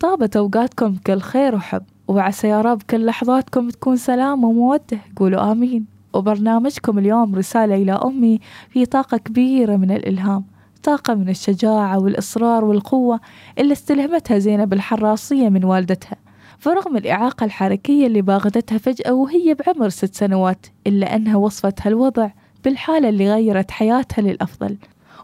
طابت أوقاتكم كل خير وحب، وعسى يا رب كل لحظاتكم تكون سلام ومودة، قولوا آمين. وبرنامجكم اليوم رسالة إلى أمي في طاقة كبيرة من الإلهام، طاقة من الشجاعة والإصرار والقوة اللي استلهمتها زينب الحراصية من والدتها، فرغم الإعاقة الحركية اللي باغتتها فجأة وهي بعمر 6 سنوات، إلا أنها وصفتها الوضع بالحالة اللي غيرت حياتها للأفضل.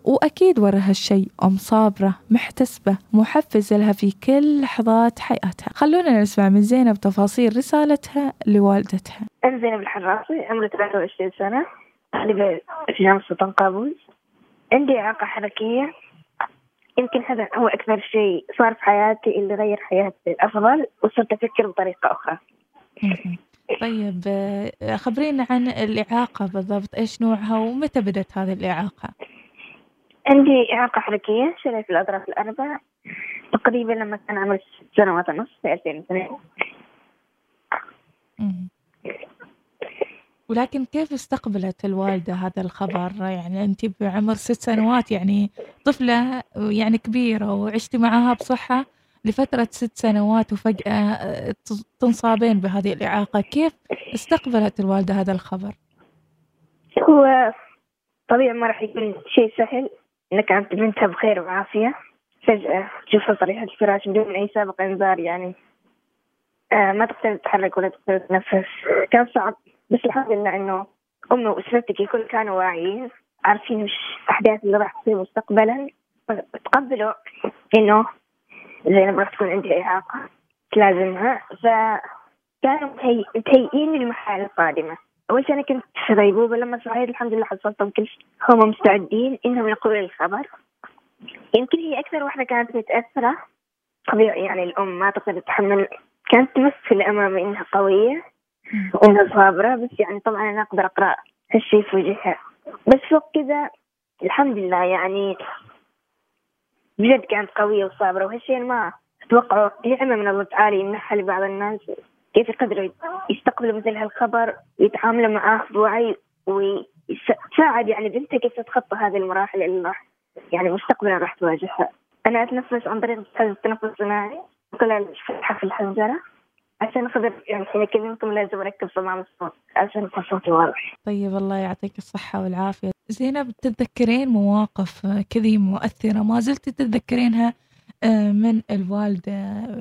وأكيد وراها الشيء أم صابرة محتسبة محفزة لها في كل لحظات حياتها. خلونا نسمع من زينب تفاصيل رسالتها لوالدتها. أنا زينب الحراصي، عمري 23 سنة، أهلي في جامعة سلطان قابوس. عندي إعاقة حركية، يمكن هذا هو أكثر شيء صار في حياتي اللي غير حياتي للأفضل، وصرت أفكر بطريقة أخرى. طيب خبرينا عن الإعاقة بالضبط، إيش نوعها ومتى بدت هذه الإعاقة؟ عندي إعاقة حركية شلل في الأطراف الأربع تقريبا لما كان عمري 6 سنوات ونص في 2002. ولكن كيف استقبلت الوالدة هذا الخبر؟ يعني أنت بعمر 6 سنوات، يعني طفلة يعني كبيرة، وعشتي معها بصحة لفترة 6 سنوات، وفجأة تنصابين بهذه الإعاقة، كيف استقبلت الوالدة هذا الخبر؟ هو طبيعي ما راح يكون شيء سهل إنك عم بنتها بخير وعافية فجأة تشوفها صريحة الفراش بدون أي سابق إنذار، يعني ما تقدر تتحرك ولا تقدر تتنفس، كان صعب. بس الحمد لله إنه أمي وأسرتك الكل كانوا واعيين، عارفين وش الأحداث اللي راح تصير مستقبلا، تقبلوا إنه زينب راح تكون عندها إعاقة تلازمها، فكانوا متهيئين للمرحلة القادمة. أول شيء أنا كنت ريبوبة لما صحيت، الحمد لله حصلتهم كل شيء، هم مستعدين إنهم يقولوا الخبر. يمكن هي أكثر واحدة كانت متأثرة، طبيعي يعني الأم ما تقدر تتحمل، كانت تمثل أمامي إنها قوية وإنها صابرة، بس يعني طبعا أنا أقدر أقرأ هالشيء في وجهها. بس فوق كذا الحمد لله يعني بجد كانت قوية وصابرة، وهالشيء ما أتوقعه، نعمة من الله تعالى يمنحها لبعض الناس، كيف يقدروا يستقبلوا مثل هالخبر ويتعاملوا معاه بوعي ويساعد يعني بنته كيف تتخطى هذه المراحل اللي راح يعني مستقبلا راح تواجهها. أنا أتنفس عن طريق جهاز التنفس الصناعي وكل فتحة في الحنجرة عشان أقدر يعني حين أكلمكم لازم أركب صمام الصوت عشان يكون صوتي واضح. طيب الله يعطيك الصحة والعافية. زينب، تتذكرين مواقف كذي مؤثرة ما زلت تتذكرينها من الوالدة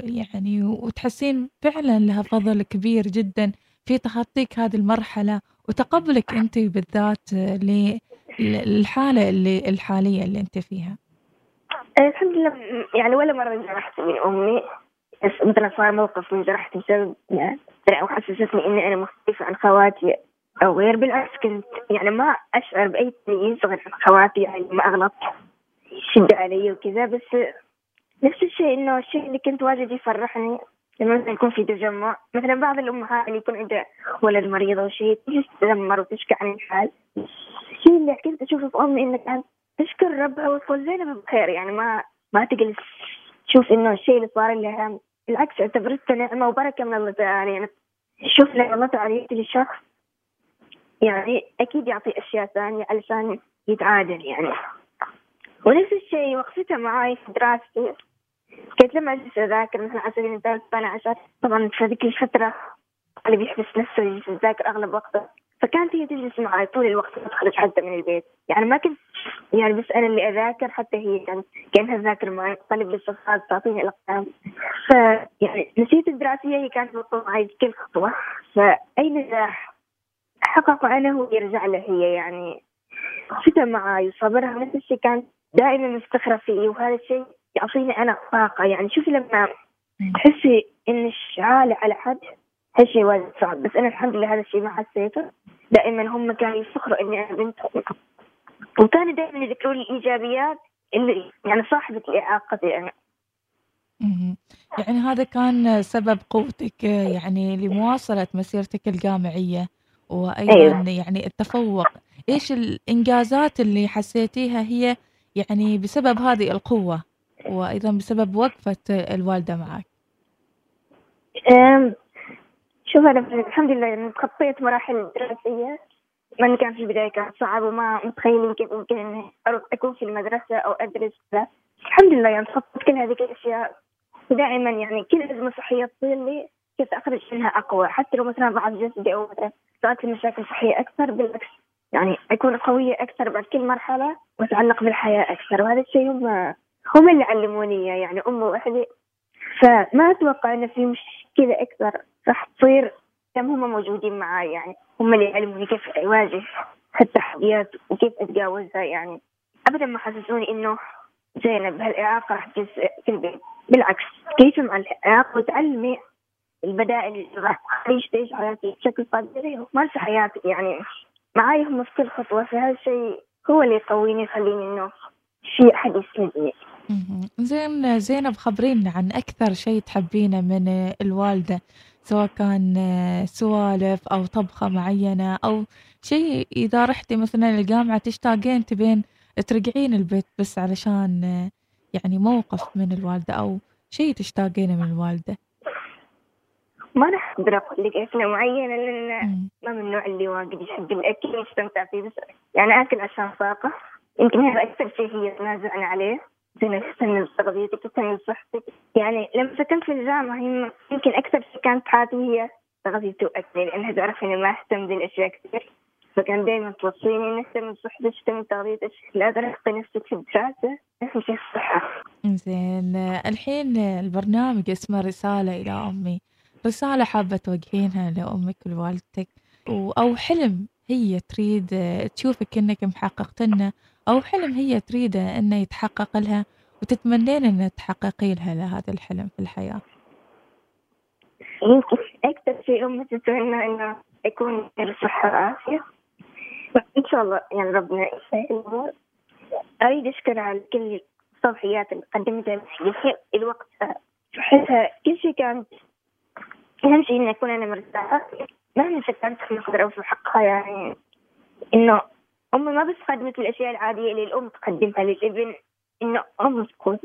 يعني، وتحسين فعلا لها فضل كبير جدا في تخطيك هذه المرحلة وتقبلك أنت بالذات للحالة الحالية اللي أنت فيها؟ الحمد لله يعني ولا مرة انجرحت من أمي، مثلا صار موقف انجرحت بسبب أو حسستني إني أنا مختلفة عن خواتي أو غير، بالعكس كنت يعني ما أشعر بأي تمييز غير عن خواتي، يعني ما أغلط شد علي وكذا. بس نفس الشيء إنه الشيء اللي كنت واجد يفرحني لما يكون في تجمع، مثلا بعض الأمهات اللي يكون عندها ولد مريض أو شيء تتذمر وتشكي عن الحال، الشيء اللي كنت أشوفه في أمي إنك كانت تشكر ربها وتقول زينب بخير، يعني ما تجلس تشوف إنه الشيء اللي صار لها، بالعكس اعتبرتها نعمة وبركة من الله تعالى. يعني شوف لما الله تعالى للشخص يعني أكيد يعطي أشياء ثانية علشان يتعادل يعني. ونفس الشيء وقفتها معاي في دراستي، كنت لما أجلس أذاكر مثلا على سبيل المثال الثاني عشر، طبعا في هذيك الفترة اللي بيحبس نفسه يجلس يذاكر أغلب وقته، فكانت هي تجلس معاي طول الوقت ما تخرج حتى من البيت، يعني ما كنت يعني بس أنا اللي أذاكر، حتى هي يعني كأنها تذاكر معي، تطلب للصفحات تعطيني الأقلام، فيعني نسيت الدراسية هي كانت بتطلع معي كل خطوة، فأي نجاح حققه أنا هو يرجع له هي، يعني وقفتها معاي وصبرها نفس الشيء كانت دائما مستخرة فيه، وهذا الشيء يعطيني أنا طاقة. يعني شوفي لما تحسي إن الشعالة على حد هالشيء واجد صعب، بس أنا الحمد لله هذا الشيء ما حسيته، دائما هم كانوا يفخروا إني أنا بنتهم، وكانوا دائما يذكروا لي الإيجابيات اللي يعني صاحبة الإعاقة دي أنا. يعني هذا كان سبب قوتك يعني لمواصلة مسيرتك الجامعية، وأيضا أيوة. يعني التفوق، إيش الإنجازات اللي حسيتيها هي يعني بسبب هذه القوة وأيضا بسبب وقفة الوالدة معك؟ شوف أنا الحمد لله يعني تخطيت مراحل دراسية، ما كان في البداية كان صعب وما متخيلين كيف ممكن إني أكون في المدرسة أو أدرس، الحمد لله يعني تخطيت كل هذه الأشياء دائما يعني كل أزمة صحية تصير لي كيف أخرج منها أقوى، حتى لو مثلا بعد جسدي أو مثلا صارت لي مشاكل صحية أكثر، بالعكس يعني أكون قوية أكثر بعد كل مرحلة وأتعلق بالحياة أكثر. وهذا الشيء هم اللي علموني يعني أمي وأهلي، فما أتوقع أن في مشكلة أكثر راح تصير لما هم موجودين معي، يعني هم اللي علموني كيف أواجه التحديات وكيف أتجاوزها. يعني أبدا ما حسسوني إنه زينب هالإعاقة راح تجلس في البيت، بالعكس كيف مع الإعاقة وتعلمي البدائل اللي راح تعيش حياتي بشكل طبيعي ومارس حياتي، يعني معاي هم في كل خطوة. فهالشيء هو اللي يقويني يخليني إنه شيء أحد يسندني. زين زينب، خبرينا عن أكثر شيء تحبينه من الوالدة، سواء كان سوالف أو طبخة معينة أو شيء إذا رحتي مثلا الجامعة تشتاقين تبين ترجعين البيت بس علشان يعني موقف من الوالدة أو شيء تشتاقينه من الوالدة. ما راح أقدر أقول لك أكلة معينة لأن ما من النوع اللي واجد يحب الأكل ويستمتع فيه، بس يعني أكل عشان طاقة يمكن هذا أكثر شيء هي تنازعنا عليه، زين تستنى صحتك تستنى صحتك. يعني لما سكنت في الجامعة يمكن أكثر شيء كانت حياتي هي صحتي وأكلي، لأنها تعرف إني ما أهتم بالأشياء كثير، فكان دائما توصيني إني أهتم بصحتك أهتم بصحتك لا ترهقي نفسك في الدراسة، أهم شيء الصحة. زين الحين البرنامج اسمه رسالة إلى أمي، رسالة حابة توجهينها لأمك ووالدتك أو حلم هي تريد تشوفك إنك محققتنه، أو حلم هي تريده إنه يتحقق لها وتتمنين إنه تحققي لها لهذا الحلم في الحياة؟ يمكن أكثر شيء أمي تتمنى إنه أكون بصحة وعافية، وإن شاء الله يعني ربنا يسهل الأمور. أريد أشكر على كل الصلاحيات اللي قدمتها في الوقت، حتى كل شيء كان أهم شيء إن أكون أنا مرتاحة مهما شكلت مقدر أوفي حقها. يعني إنه أمي ما بس قدمت الأشياء العادية اللي الأم تقدمها للابن، إنه أم تكون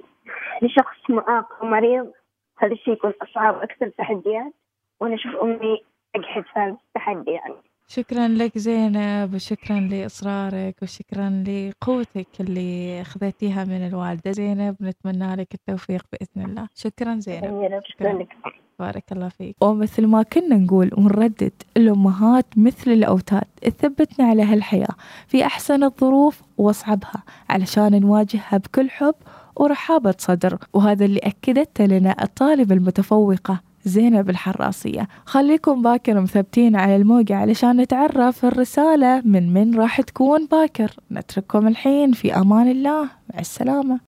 لشخص معاق ومريض هذا الشيء يكون أصعب أكثر تحديات، وأنا أشوف أمي أجحد فهم التحدي. يعني شكرا لك زينب، وشكرا لإصرارك وشكرا لقوتك اللي خذتيها من الوالدة. زينب نتمنى لك التوفيق بإذن الله. شكرا زينب، شكرا لك، بارك الله فيك. ومثل ما كنا نقول ونردد، الأمهات مثل الأوتاد تثبتنا على هالحياة في أحسن الظروف وأصعبها علشان نواجهها بكل حب ورحابة صدر، وهذا اللي أكدته لنا الطالبة المتفوقة زينب الحراصية. خليكم باكر مثبتين على الموجة علشان نتعرف الرسالة من راح تكون. باكر نترككم الحين في أمان الله، مع السلامة.